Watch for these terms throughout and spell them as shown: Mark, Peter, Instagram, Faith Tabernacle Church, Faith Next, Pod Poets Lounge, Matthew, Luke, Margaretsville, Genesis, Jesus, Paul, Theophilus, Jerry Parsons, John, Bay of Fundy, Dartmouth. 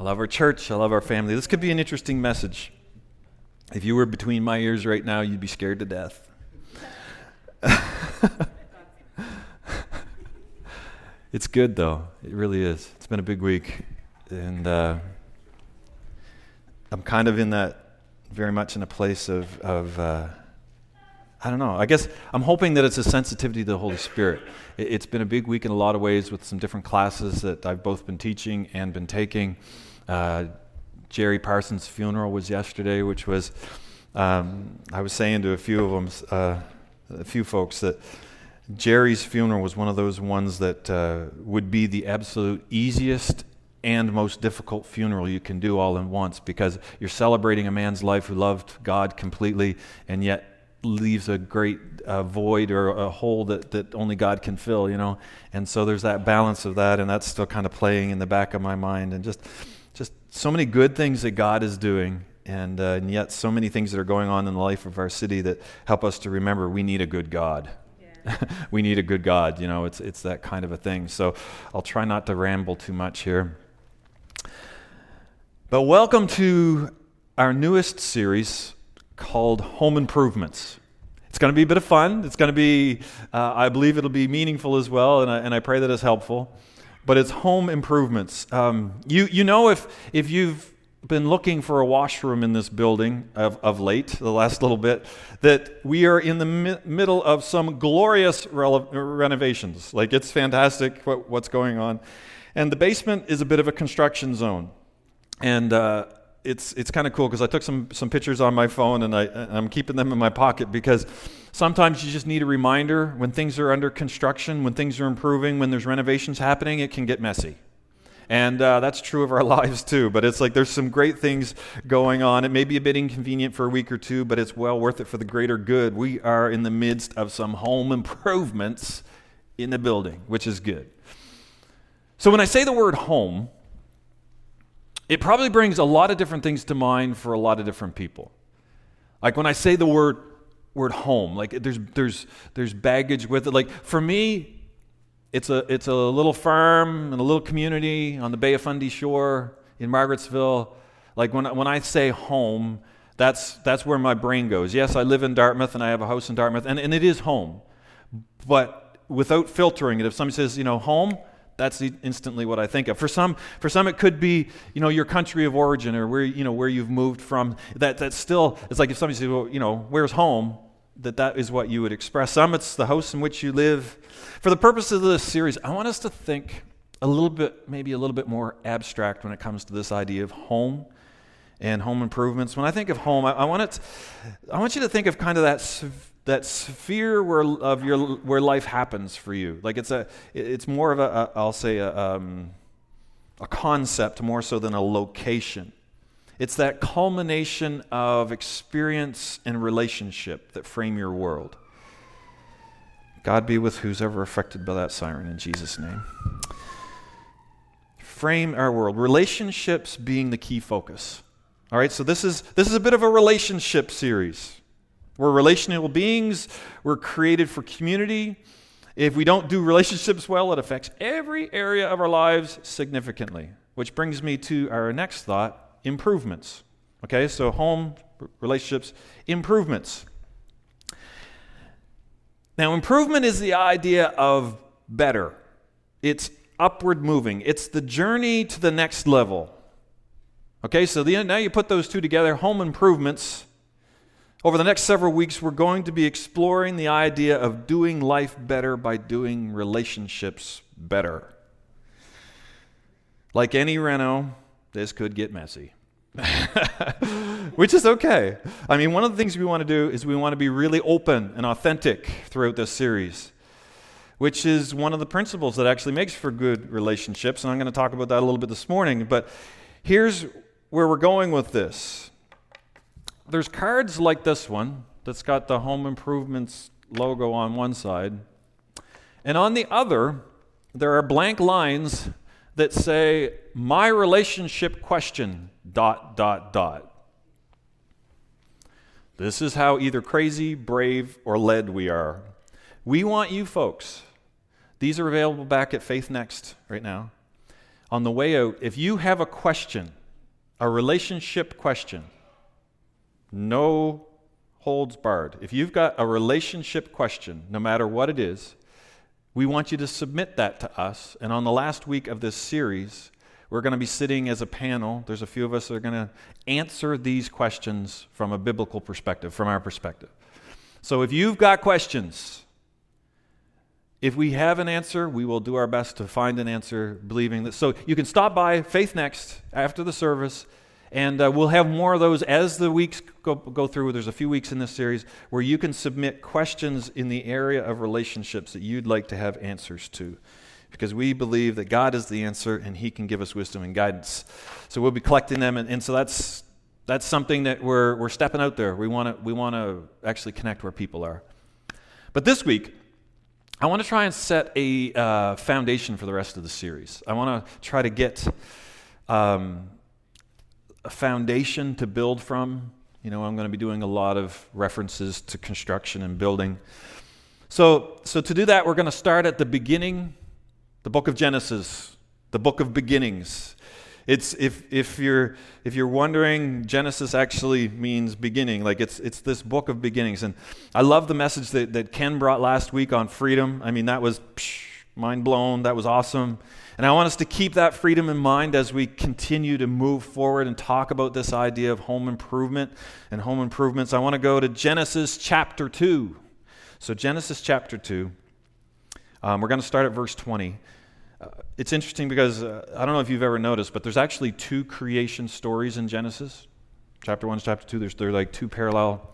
I love our church. I love our family. This could be an interesting message. If you were between my ears right now, you'd be scared to death. It's good, though. It really is. It's been a big week. And I'm kind of in that, very much in a place of I don't know. I guess I'm hoping that it's a sensitivity to the Holy Spirit. It's been a big week in a lot of ways with some different classes that I've both been teaching and been taking. Jerry Parsons' funeral was yesterday, which was, I was saying to a few folks that Jerry's funeral was one of those ones that would be the absolute easiest and most difficult funeral you can do all at once, because you're celebrating a man's life who loved God completely and yet leaves a great void or a hole that only God can fill, you know. And so there's that balance of that, and that's still kind of playing in the back of my mind, and just so many good things that God is doing, and yet so many things that are going on in the life of our city that help us to remember we need a good God. Yeah. We need a good God, you know. It's that kind of a thing. So I'll try not to ramble too much here. But welcome to our newest series called Home Improvements. It's going to be a bit of fun. It's going to be, I believe it'll be meaningful as well, and I pray that it's helpful. But it's home improvements. You know, if you've been looking for a washroom in this building of late, the last little bit, that we are in the middle of some glorious renovations. Like, it's fantastic what's going on. And the basement is a bit of a construction zone. And It's kind of cool because I took some pictures on my phone, and I'm keeping them in my pocket, because sometimes you just need a reminder when things are under construction, when things are improving, when there's renovations happening, it can get messy. And that's true of our lives too, but it's like there's some great things going on. It may be a bit inconvenient for a week or two, but it's well worth it for the greater good. We are in the midst of some home improvements in the building, which is good. So when I say the word home, it probably brings a lot of different things to mind for a lot of different people. Like, when I say the word home, like there's baggage with it. Like, for me, it's a little farm and a little community on the Bay of Fundy shore in Margaretsville. Like, when I say home, that's where my brain goes. Yes, I live in Dartmouth and I have a house in Dartmouth, and it is home. But without filtering it, if somebody says, you know, home, that's instantly what I think of. For some, it could be, you know, your country of origin or where, you know, where you've moved from. That's still, it's like if somebody says, well, you know, where's home? That is what you would express. Some, it's the house in which you live. For the purpose of this series, I want us to think maybe a little bit more abstract when it comes to this idea of home and home improvements. When I think of home, I want you to think of kind of that sphere where life happens for you. Like, it's more of a, I'll say, a concept more so than a location. It's that culmination of experience and relationship that frame your world. God be with who's ever affected by that siren, in Jesus' name. Frame our world. Relationships being the key focus. All right, so this is a bit of a relationship series. We're relational beings. We're created for community. If we don't do relationships well, it affects every area of our lives significantly, which brings me to our next thought, improvements. Okay, so home, relationships, improvements. Now, improvement is the idea of better. It's upward moving. It's the journey to the next level. Okay, so now you put those two together, home improvements. Over the next several weeks, we're going to be exploring the idea of doing life better by doing relationships better. Like any reno, this could get messy, which is okay. I mean, one of the things we want to do is we want to be really open and authentic throughout this series, which is one of the principles that actually makes for good relationships, and I'm going to talk about that a little bit this morning, but here's where we're going with this. There's cards like this one that's got the Home Improvements logo on one side. And on the other, there are blank lines that say, my relationship question, ... This is how either crazy, brave, or led we are. We want you folks. These are available back at Faith Next right now. on the way out, if you have a question, a relationship question, no holds barred. If you've got a relationship question, no matter what it is, we want you to submit that to us. And on the last week of this series, we're going to be sitting as a panel. There's a few of us that are going to answer these questions from a biblical perspective, from our perspective. So if you've got questions, if we have an answer, we will do our best to find an answer, believing that. So you can stop by Faith Next after the service, and we'll have more of those as the weeks go through. There's a few weeks in this series where you can submit questions in the area of relationships that you'd like to have answers to, because we believe that God is the answer and He can give us wisdom and guidance. So we'll be collecting them, and so that's something that we're stepping out there. We want to actually connect where people are. But this week, I want to try and set a foundation for the rest of the series. I want to try to get a foundation to build from. You know, I'm going to be doing a lot of references to construction and building. So to do that, we're going to start at the beginning, the book of Genesis, the book of beginnings. It's if you're wondering, Genesis actually means beginning. Like it's this book of beginnings, and I love the message that Ken brought last week on freedom. I mean, that was mind blown. That was awesome, and I want us to keep that freedom in mind as we continue to move forward and talk about this idea of home improvement and home improvements. I want to go to Genesis chapter 2. So Genesis chapter 2, we're going to start at verse 20. It's interesting because I don't know if you've ever noticed, but there's actually two creation stories in Genesis. Chapter 1, chapter 2, they're like two parallel.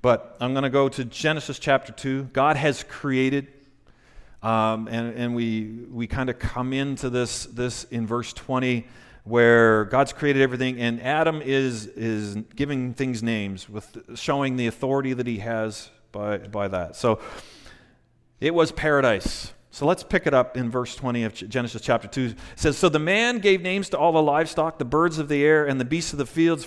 But I'm going to go to Genesis chapter 2. God has created, and we kind of come into this in verse 20 where God's created everything, and Adam is giving things names, with showing the authority that he has by that. So it was paradise. So let's pick it up in verse 20 of Genesis chapter 2. It says, "So the man gave names to all the livestock, the birds of the air, and the beasts of the fields,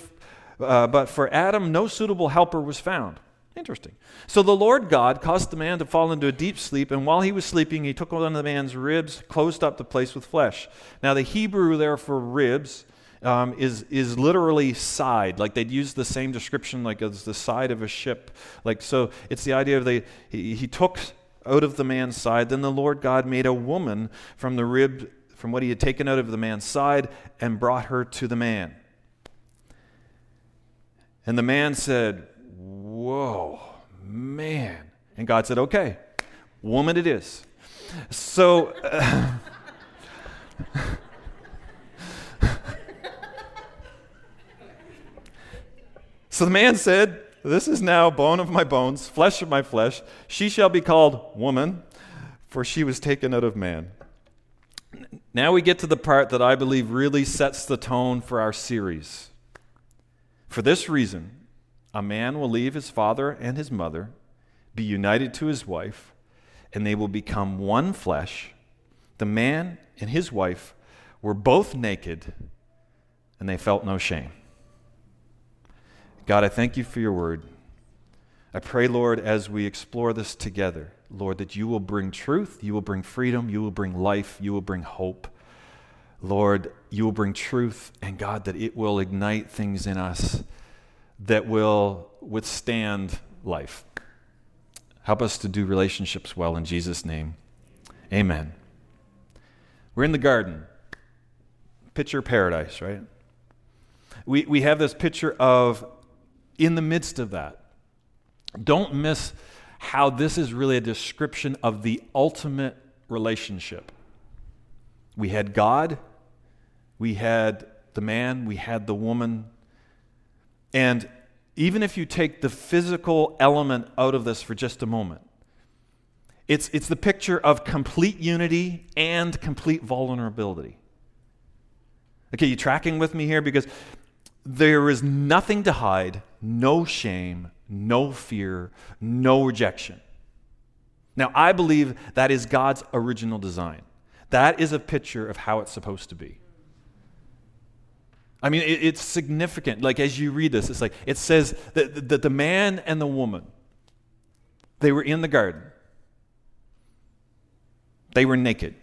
but for Adam no suitable helper was found." Interesting. "So the Lord God caused the man to fall into a deep sleep, and while he was sleeping, he took one of the man's ribs, closed up the place with flesh." Now the Hebrew there for ribs is literally side. Like they'd use the same description, like as the side of a ship. Like, so it's the idea of he took out of the man's side. "Then the Lord God made a woman from the rib, from what he had taken out of the man's side, and brought her to the man. And the man said, 'Whoa, man.' And God said, 'Okay, woman it is.'" So, so the man said, "This is now bone of my bones, flesh of my flesh. She shall be called woman, for she was taken out of man." Now we get to the part that I believe really sets the tone for our series. "For this reason, a man will leave his father and his mother, be united to his wife, and they will become one flesh. The man and his wife were both naked, and they felt no shame." God, I thank you for your word. I pray, Lord, as we explore this together, Lord, that you will bring truth, you will bring freedom, you will bring life, you will bring hope. Lord, you will bring truth, and God, that it will ignite things in us that will withstand life. Help us to do relationships well in Jesus' name. Amen. We're in the garden. Picture paradise, right? We have this picture of, in the midst of that, don't miss how this is really a description of the ultimate relationship. We had God, we had the man, we had the woman. And even if you take the physical element out of this for just a moment, it's the picture of complete unity and complete vulnerability. Okay, you tracking with me here? Because there is nothing to hide, no shame, no fear, no rejection. Now, I believe that is God's original design. That is a picture of how it's supposed to be. I mean, it's significant. Like, as you read this, it's like, it says that the man and the woman, they were in the garden. They were naked.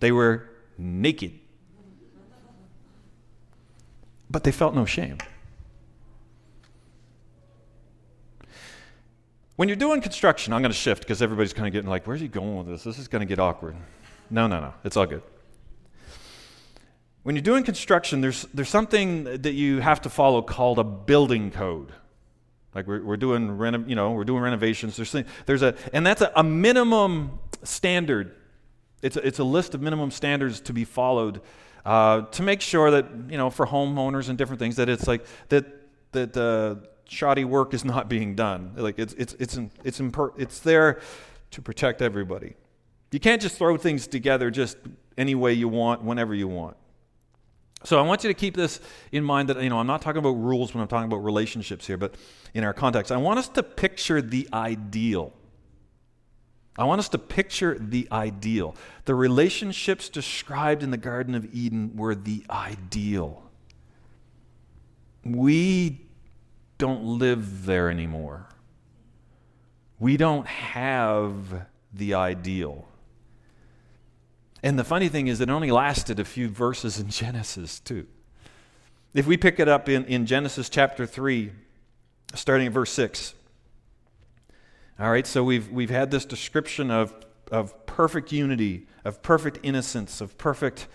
They were naked. But they felt no shame. When you're doing construction, I'm going to shift because everybody's kind of getting like, where's he going with this? This is going to get awkward. No, it's all good. When you're doing construction, there's something that you have to follow called a building code. Like we're doing renovations. And that's a minimum standard. It's a list of minimum standards to be followed to make sure that for homeowners and different things that it's like that shoddy work is not being done. Like it's there to protect everybody. You can't just throw things together just any way you want, whenever you want. So I want you to keep this in mind that, I'm not talking about rules when I'm talking about relationships here, but in our context, I want us to picture the ideal. The relationships described in the Garden of Eden were the ideal. We don't live there anymore. We don't have the ideal. And the funny thing is it only lasted a few verses in Genesis too. If we pick it up in Genesis chapter 3, starting at verse 6. All right, so we've had this description of perfect unity, of perfect innocence, of perfect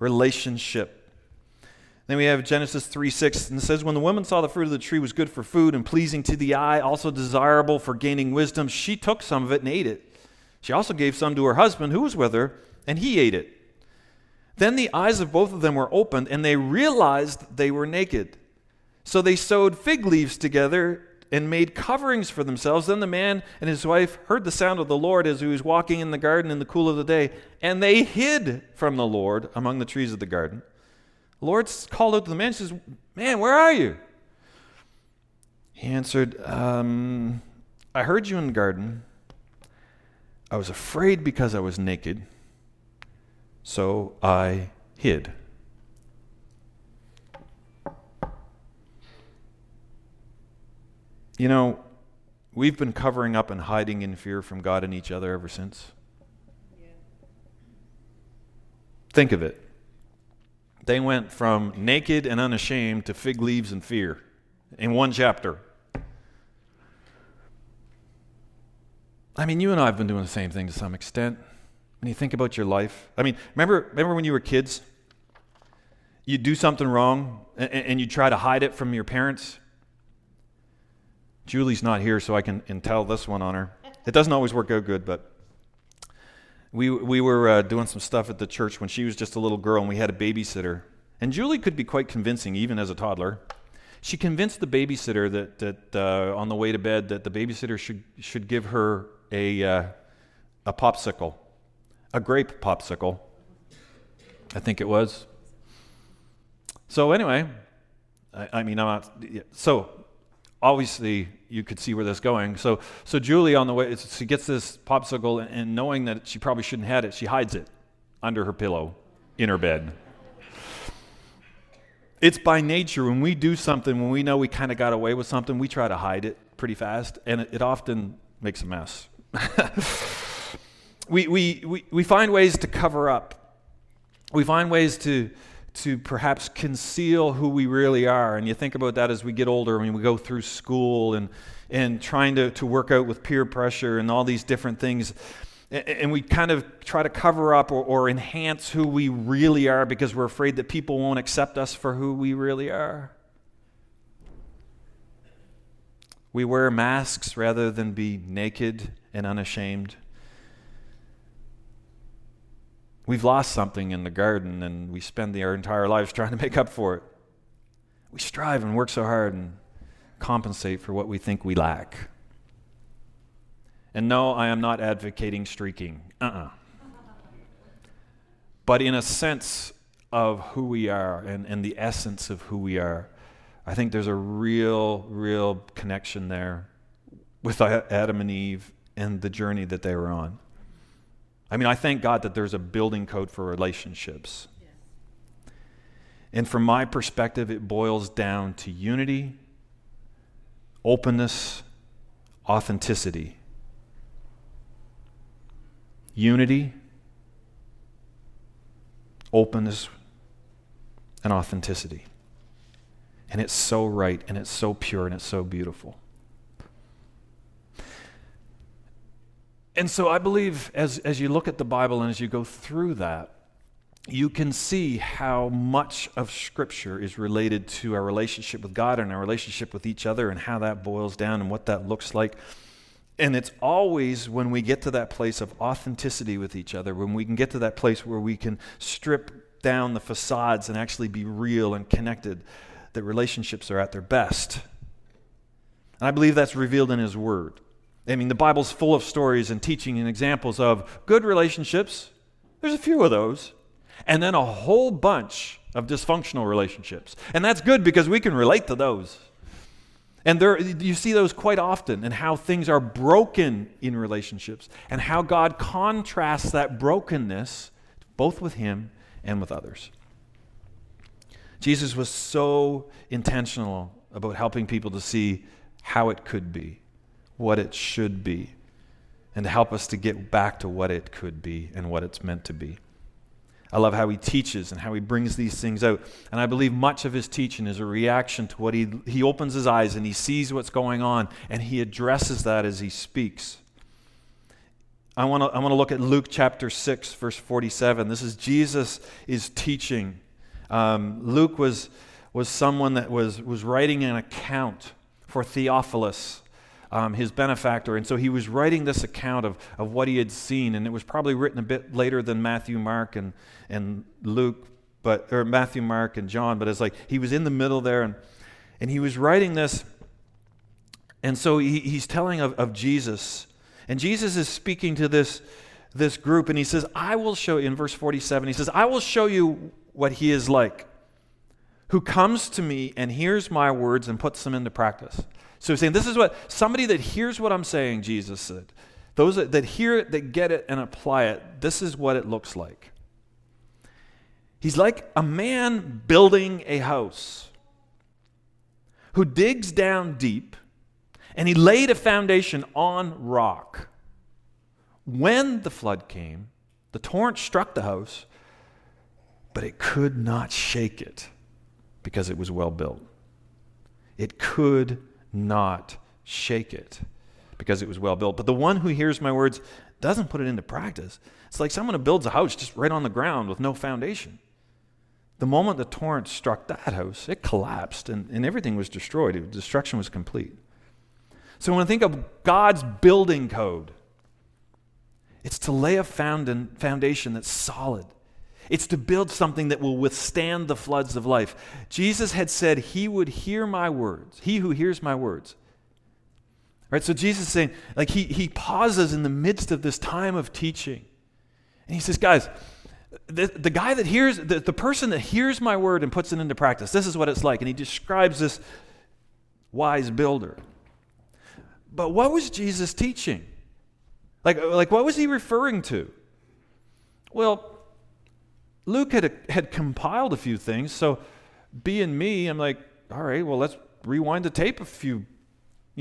relationship. Then we have Genesis 3:6, and it says, when the woman saw the fruit of the tree was good for food and pleasing to the eye, also desirable for gaining wisdom, she took some of it and ate it. She also gave some to her husband who was with her, and he ate it. Then the eyes of both of them were opened, and they realized they were naked. So they sewed fig leaves together and made coverings for themselves. Then the man and his wife heard the sound of the Lord as he was walking in the garden in the cool of the day, and they hid from the Lord among the trees of the garden. The Lord called out to the man and says, man, where are you? He answered, I heard you in the garden. I was afraid because I was naked, so I hid. We've been covering up and hiding in fear from God and each other ever since. Yeah. Think of it. They went from naked and unashamed to fig leaves and fear in one chapter. I mean, you and I have been doing the same thing to some extent. When you think about your life, I mean, remember when you were kids? You do something wrong, and you try to hide it from your parents. Julie's not here, so I can tell this one on her. It doesn't always work out good, but we were doing some stuff at the church when she was just a little girl, and we had a babysitter. And Julie could be quite convincing, even as a toddler. She convinced the babysitter that on the way to bed that the babysitter should give her a popsicle, a grape popsicle, I think it was. So anyway, so obviously you could see where this is going. So Julie on the way, she gets this popsicle, and knowing that she probably shouldn't have it, she hides it under her pillow in her bed. It's by nature, when we do something, when we know we kind of got away with something, we try to hide it pretty fast, and it often makes a mess. We find ways to cover up. We find ways to perhaps conceal who we really are, and you think about that as we get older. I mean, we go through school and trying to work out with peer pressure and all these different things. And we kind of try to cover up or enhance who we really are because we're afraid that people won't accept us for who we really are. We wear masks rather than be naked and unashamed. We've lost something in the garden, and we spend our entire lives trying to make up for it. We strive and work so hard and compensate for what we think we lack. And no, I am not advocating streaking. But in a sense of who we are and the essence of who we are, I think there's a real connection there with Adam and Eve and the journey that they were on. I mean, I thank God that there's a building code for relationships. Yes. And from my perspective, it boils down to unity, openness, authenticity. Unity, openness and authenticity. And it's so right, and it's so pure, and it's so beautiful. And so I believe as you look at the Bible and as you go through that, you can see how much of Scripture is related to our relationship with God and our relationship with each other and how that boils down and what that looks like. And it's always when we get to that place of authenticity with each other, when we can get to that place where we can strip down the facades and actually be real and connected, that relationships are at their best. And I believe that's revealed in His Word. I mean, the Bible's full of stories and teaching and examples of good relationships. There's a few of those. And then a whole bunch of dysfunctional relationships. And that's good because we can relate to those. And there, you see those quite often, and how things are broken in relationships and how God contrasts that brokenness both with Him and with others. Jesus was so intentional about helping people to see how it could be, what it should be, and to help us to get back to what it could be and what it's meant to be. I love how He teaches and how He brings these things out. And I believe much of His teaching is a reaction to what He opens His eyes and He sees what's going on, and He addresses that as He speaks. I want to look at Luke chapter 6, verse 47. This is Jesus is teaching. Luke was someone that was writing an account for Theophilus, his benefactor, and so he was writing this account of what he had seen, and it was probably written a bit later than Matthew, Mark, and Luke, or Matthew, Mark, and John. But it's like he was in the middle there, and he was writing this, and so he's telling of Jesus, and Jesus is speaking to this group, and he says, "I will show you." In verse 47, he says, "I will show you what He is like, who comes to me and hears my words and puts them into practice." So he's saying, this is what somebody that hears what I'm saying, Jesus said. Those that hear it, that get it, and apply it, this is what it looks like. He's like a man building a house who digs down deep, and he laid a foundation on rock. When the flood came, the torrent struck the house, but it could not shake it because it was well built. It could not shake it because it was well built. But the one who hears my words doesn't put it into practice. It's like someone who builds a house just right on the ground with no foundation. The moment the torrent struck that house, it collapsed and everything was destroyed. Destruction was complete. So when I think of God's building code, it's to lay a foundation that's solid. It's to build something that will withstand the floods of life. Jesus had said He would hear my words. He who hears my words. Right? So Jesus is saying, like he pauses in the midst of this time of teaching. And He says, guys, the guy that hears, the person that hears my word and puts it into practice, this is what it's like. And He describes this wise builder. But what was Jesus teaching? Like what was He referring to? Well, Luke had compiled a few things, so being me, I'm like, all right, well, let's rewind the tape a few,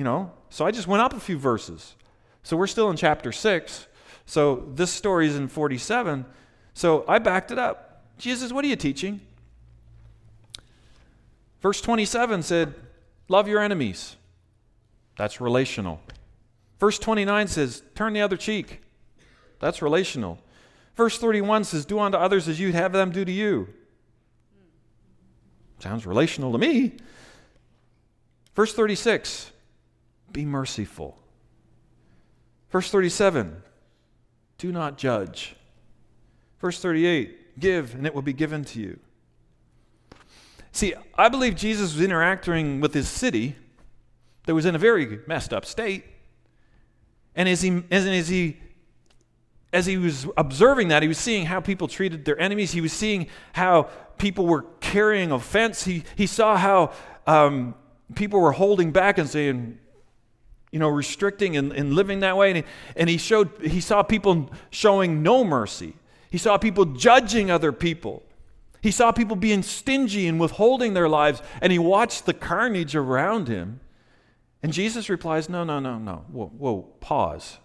So I just went up a few verses. So we're still in chapter 6, so this story is in 47, so I backed it up. Jesus, what are you teaching? Verse 27 said, love your enemies. That's relational. Verse 29 says, turn the other cheek. That's relational. Verse 31 says, do unto others as you'd have them do to you. Sounds relational to me. Verse 36, be merciful. Verse 37, do not judge. Verse 38, give and it will be given to you. See, I believe Jesus was interacting with His city that was in a very messed up state. And as he was observing that, He was seeing how people treated their enemies. He was seeing how people were carrying offense. He saw how people were holding back and saying, restricting and living that way. And he saw people showing no mercy. He saw people judging other people. He saw people being stingy and withholding their lives. And he watched the carnage around him. And Jesus replies, no. Whoa, pause.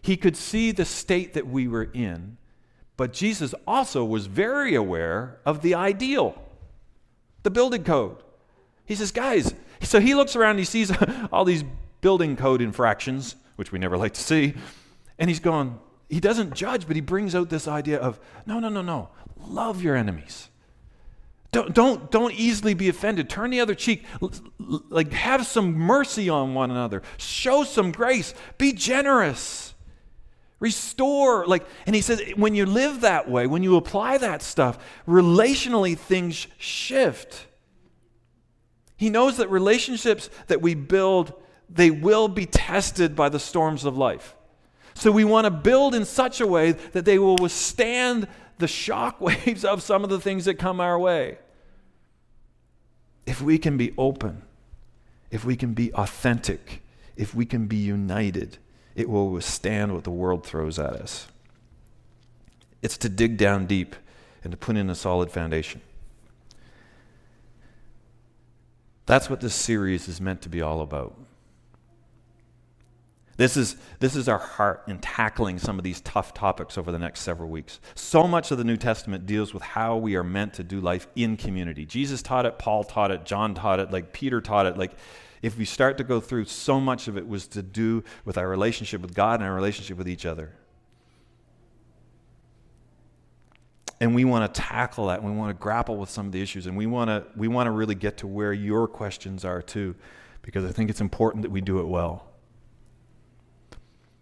He could see the state that we were in, But Jesus also was very aware of the ideal, the building code. He says, guys, so he looks around and he sees all these building code infractions, which we never like to see, and he's going, he doesn't judge, but he brings out this idea of, no, love your enemies. Don't easily be offended. Turn the other cheek. Like, have some mercy on one another. Show some grace. Be generous. Restore. Like, and he says, when you live that way, when you apply that stuff, relationally things shift. He knows that relationships that we build, they will be tested by the storms of life. So we want to build in such a way that they will withstand the shock waves of some of the things that come our way. If we can be open, if we can be authentic, if we can be united, it will withstand what the world throws at us. It's to dig down deep and to put in a solid foundation. That's what this series is meant to be all about. This is our heart in tackling some of these tough topics over the next several weeks. So much of the New Testament deals with how we are meant to do life in community. Jesus taught it, Paul taught it, John taught it, like Peter taught it. Like, if we start to go through, so much of it was to do with our relationship with God and our relationship with each other. And we want to tackle that, and we want to grapple with some of the issues, and we want to really get to where your questions are too, because I think it's important that we do it well.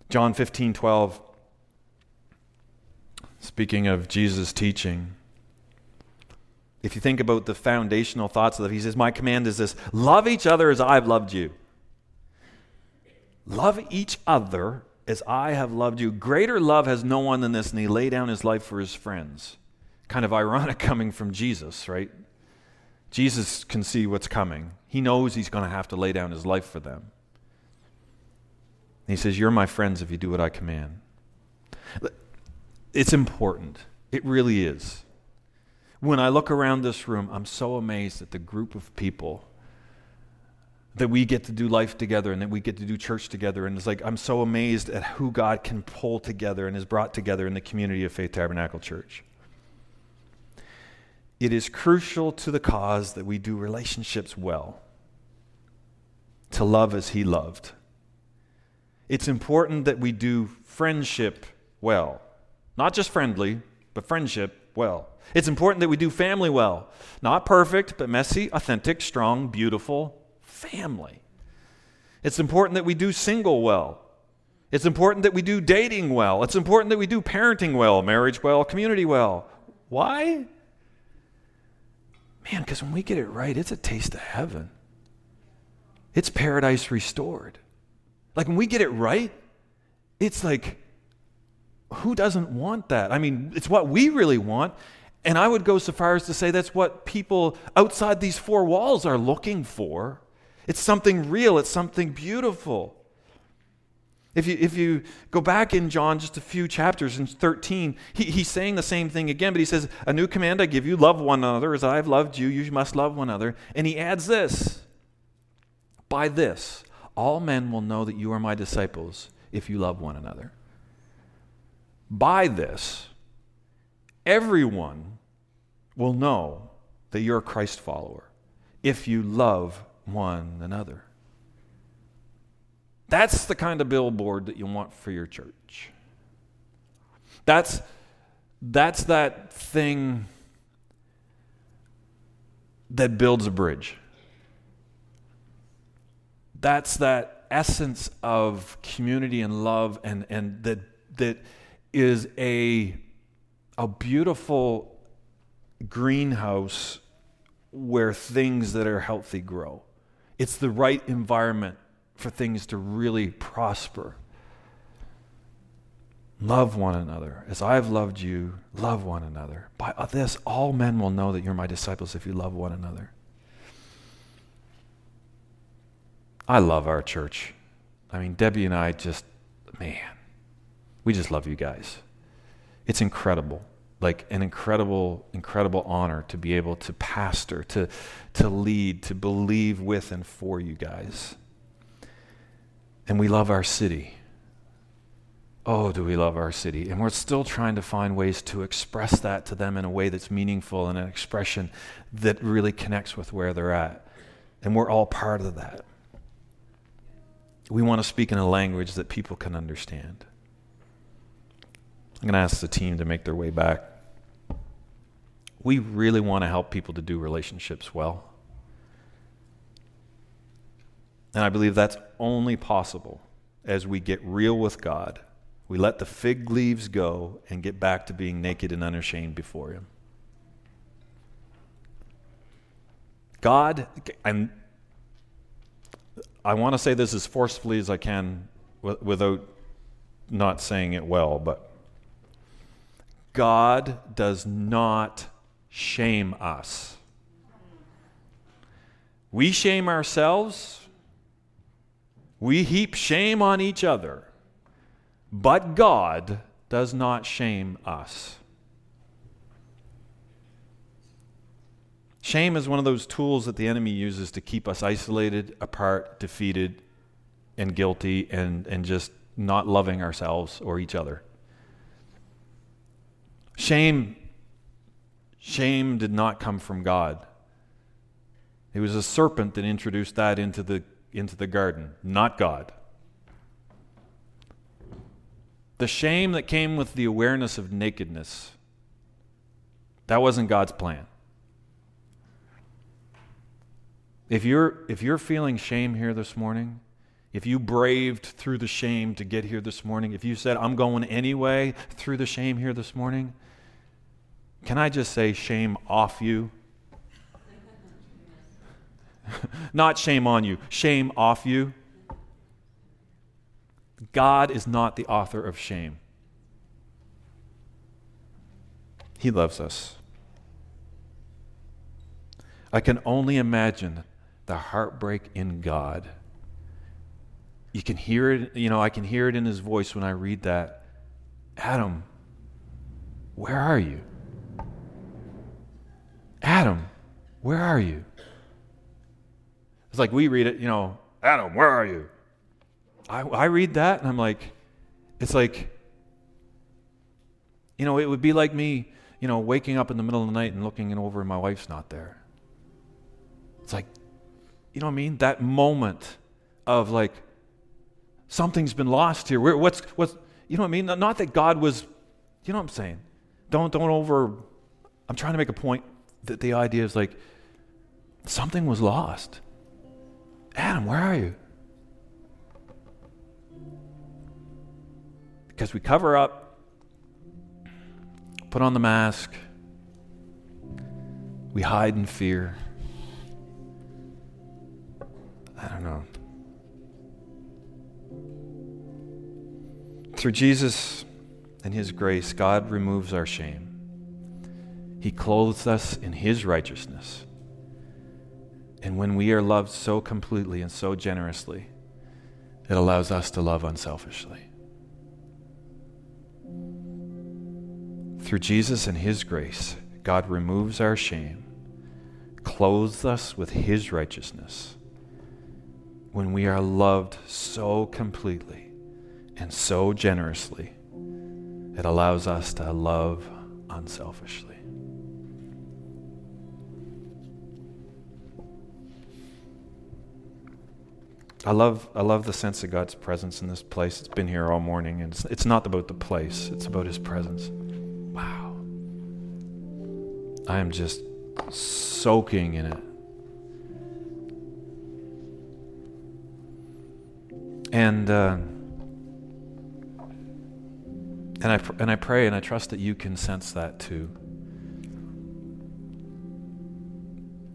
John 15:12, speaking of Jesus' teaching, if you think about the foundational thoughts of it, he says, my command is this, love each other as I've loved you. Love each other as I have loved you. Greater love has no one than this, and he laid down his life for his friends. Kind of ironic coming from Jesus, right? Jesus can see what's coming. He knows he's going to have to lay down his life for them. And he says, you're my friends if you do what I command. It's important. It really is. When I look around this room, I'm so amazed at the group of people that we get to do life together and that we get to do church together. And it's like, I'm so amazed at who God can pull together and has brought together in the community of Faith Tabernacle Church. It is crucial to the cause that we do relationships well, to love as he loved. It's important that we do friendship well. Not just friendly, but friendship well. It's important that we do family well. Not perfect, but messy, authentic, strong, beautiful family. It's important that we do single well. It's important that we do dating well. It's important that we do parenting well, marriage well, community well. Why? Man, because when we get it right, it's a taste of heaven. It's paradise restored. Like, when we get it right, it's like, who doesn't want that? I mean, it's what we really want. And I would go so far as to say that's what people outside these four walls are looking for. It's something real. It's something beautiful. If you go back in John just a few chapters, in 13, he's saying the same thing again, but he says, a new command I give you, love one another as I have loved you. You must love one another. And he adds this, by this, all men will know that you are my disciples if you love one another. By this, everyone will know that you're a Christ follower if you love one another. That's the kind of billboard that you want for your church. That's that thing that builds a bridge. That's that essence of community and love, and that is a beautiful greenhouse where things that are healthy grow. It's the right environment for things to really prosper. Love one another. As I have loved you, love one another. By this, all men will know that you're my disciples if you love one another. I love our church. I mean, Debbie and I just, man, we just love you guys. It's incredible, like an incredible, incredible honor to be able to pastor, to lead, to believe with and for you guys. And we love our city. oh, do we love our city? And we're still trying to find ways to express that to them in a way that's meaningful and an expression that really connects with where they're at. And we're all part of that. We want to speak in a language that people can understand. I'm going to ask the team to make their way back. We really want to help people to do relationships well. And I believe that's only possible as we get real with God. We let the fig leaves go and get back to being naked and unashamed before Him. God, and I want to say this as forcefully as I can without not saying it well, but God does not shame us. We shame ourselves. We heap shame on each other, but God does not shame us. Shame is one of those tools that the enemy uses to keep us isolated, apart, defeated, and guilty, and just not loving ourselves or each other. Shame did not come from God. It was a serpent that introduced that into the garden, not God. The shame that came with the awareness of nakedness, that wasn't God's plan. If you're feeling shame here this morning, if you braved through the shame to get here this morning, if you said, I'm going anyway through the shame here this morning, can I just say shame off you? Not shame on you, shame off you. God is not the author of shame. He loves us. I can only imagine the heartbreak in God. You can hear it, I can hear it in His voice when I read that. Adam, where are you? Adam, where are you? It's like we read it, Adam, where are you? I read that and I'm like, it's like, it would be like me, waking up in the middle of the night and looking over and my wife's not there. It's like, you know what I mean? That moment of like, something's been lost here. What's you know what I mean? Not that God was, you know what I'm saying? I'm trying to make a point that the idea is like, something was lost. Adam, where are you? Because we cover up, put on the mask, we hide in fear. I don't know. Through Jesus and His grace, God removes our shame. He clothes us in His righteousness. And when we are loved so completely and so generously, it allows us to love unselfishly. Through Jesus and His grace, God removes our shame, clothes us with His righteousness. When we are loved so completely and so generously, it allows us to love unselfishly. I love the sense of God's presence in this place. It's been here all morning, and it's not about the place. It's about His presence. Wow. I am just soaking in it. And I pray and I trust that you can sense that too.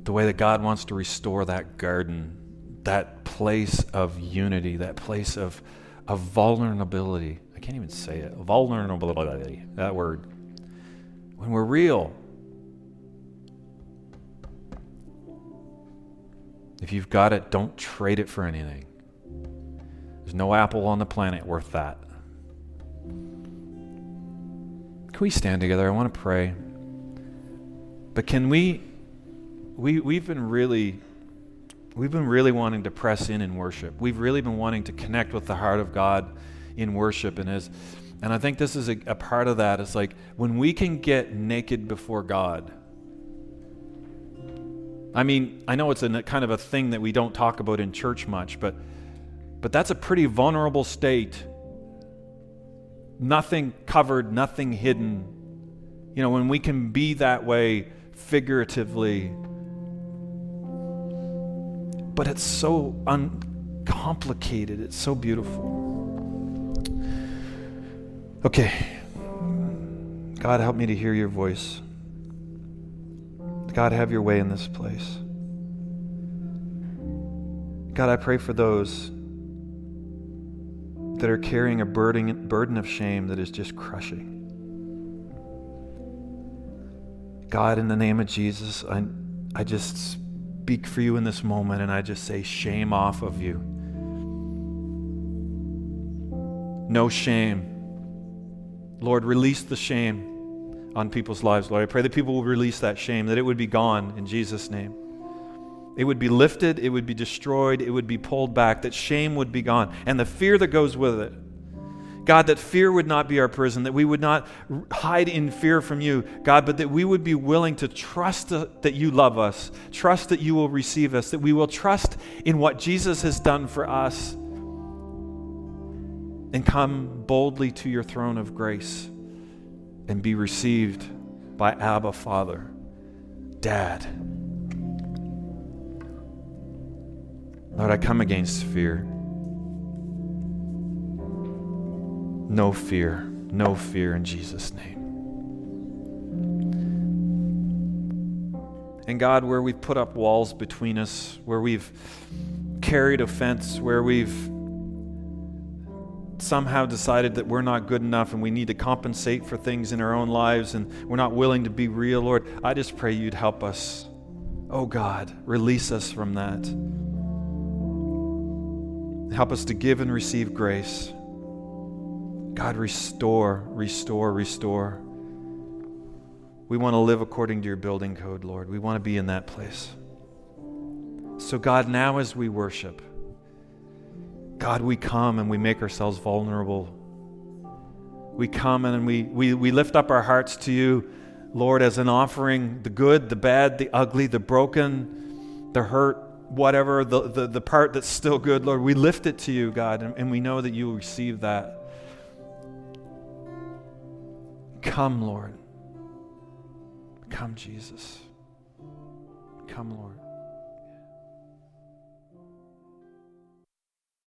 The way that God wants to restore that garden, that place of unity, that place of vulnerability. I can't even say it. Vulnerability, that word. When we're real. If you've got it, don't trade it for anything. There's no apple on the planet worth that. Can we stand together? I want to pray. But can we've been really wanting to press in worship. We've really been wanting to connect with the heart of God in worship. And I think this is a part of that. It's like when we can get naked before God. I mean, I know it's a kind of a thing that we don't talk about in church much, but that's a pretty vulnerable state. Nothing covered, nothing hidden. You know, when we can be that way figuratively. But it's so uncomplicated. It's so beautiful. Okay. God, help me to hear your voice. God, have your way in this place. God, I pray for those that are carrying a burden of shame that is just crushing. God, in the name of Jesus, I just speak for you in this moment, and I just say shame off of you. No shame. Lord, release the shame on people's lives, Lord. I pray that people will release that shame, that it would be gone in Jesus' name. It would be lifted, it would be destroyed, it would be pulled back, that shame would be gone, and the fear that goes with it. God, that fear would not be our prison, that we would not hide in fear from you, God, but that we would be willing to trust that you love us, trust that you will receive us, that we will trust in what Jesus has done for us, and come boldly to your throne of grace and be received by Abba, Father, Dad. Lord, I come against fear. No fear, no fear in Jesus' name. And God, where we've put up walls between us, where we've carried offense, where we've somehow decided that we're not good enough and we need to compensate for things in our own lives and we're not willing to be real, Lord, I just pray you'd help us. Oh God, release us from that. Help us to give and receive grace. God, restore, restore, restore. We want to live according to your building code, Lord. We want to be in that place. So God, now as we worship, God, we come and we make ourselves vulnerable. We come and we lift up our hearts to you, Lord, as an offering, the good, the bad, the ugly, the broken, the hurt, whatever, the part that's still good, Lord, we lift it to you, God, and we know that you will receive that. Come, Lord. Come, Jesus. Come, Lord.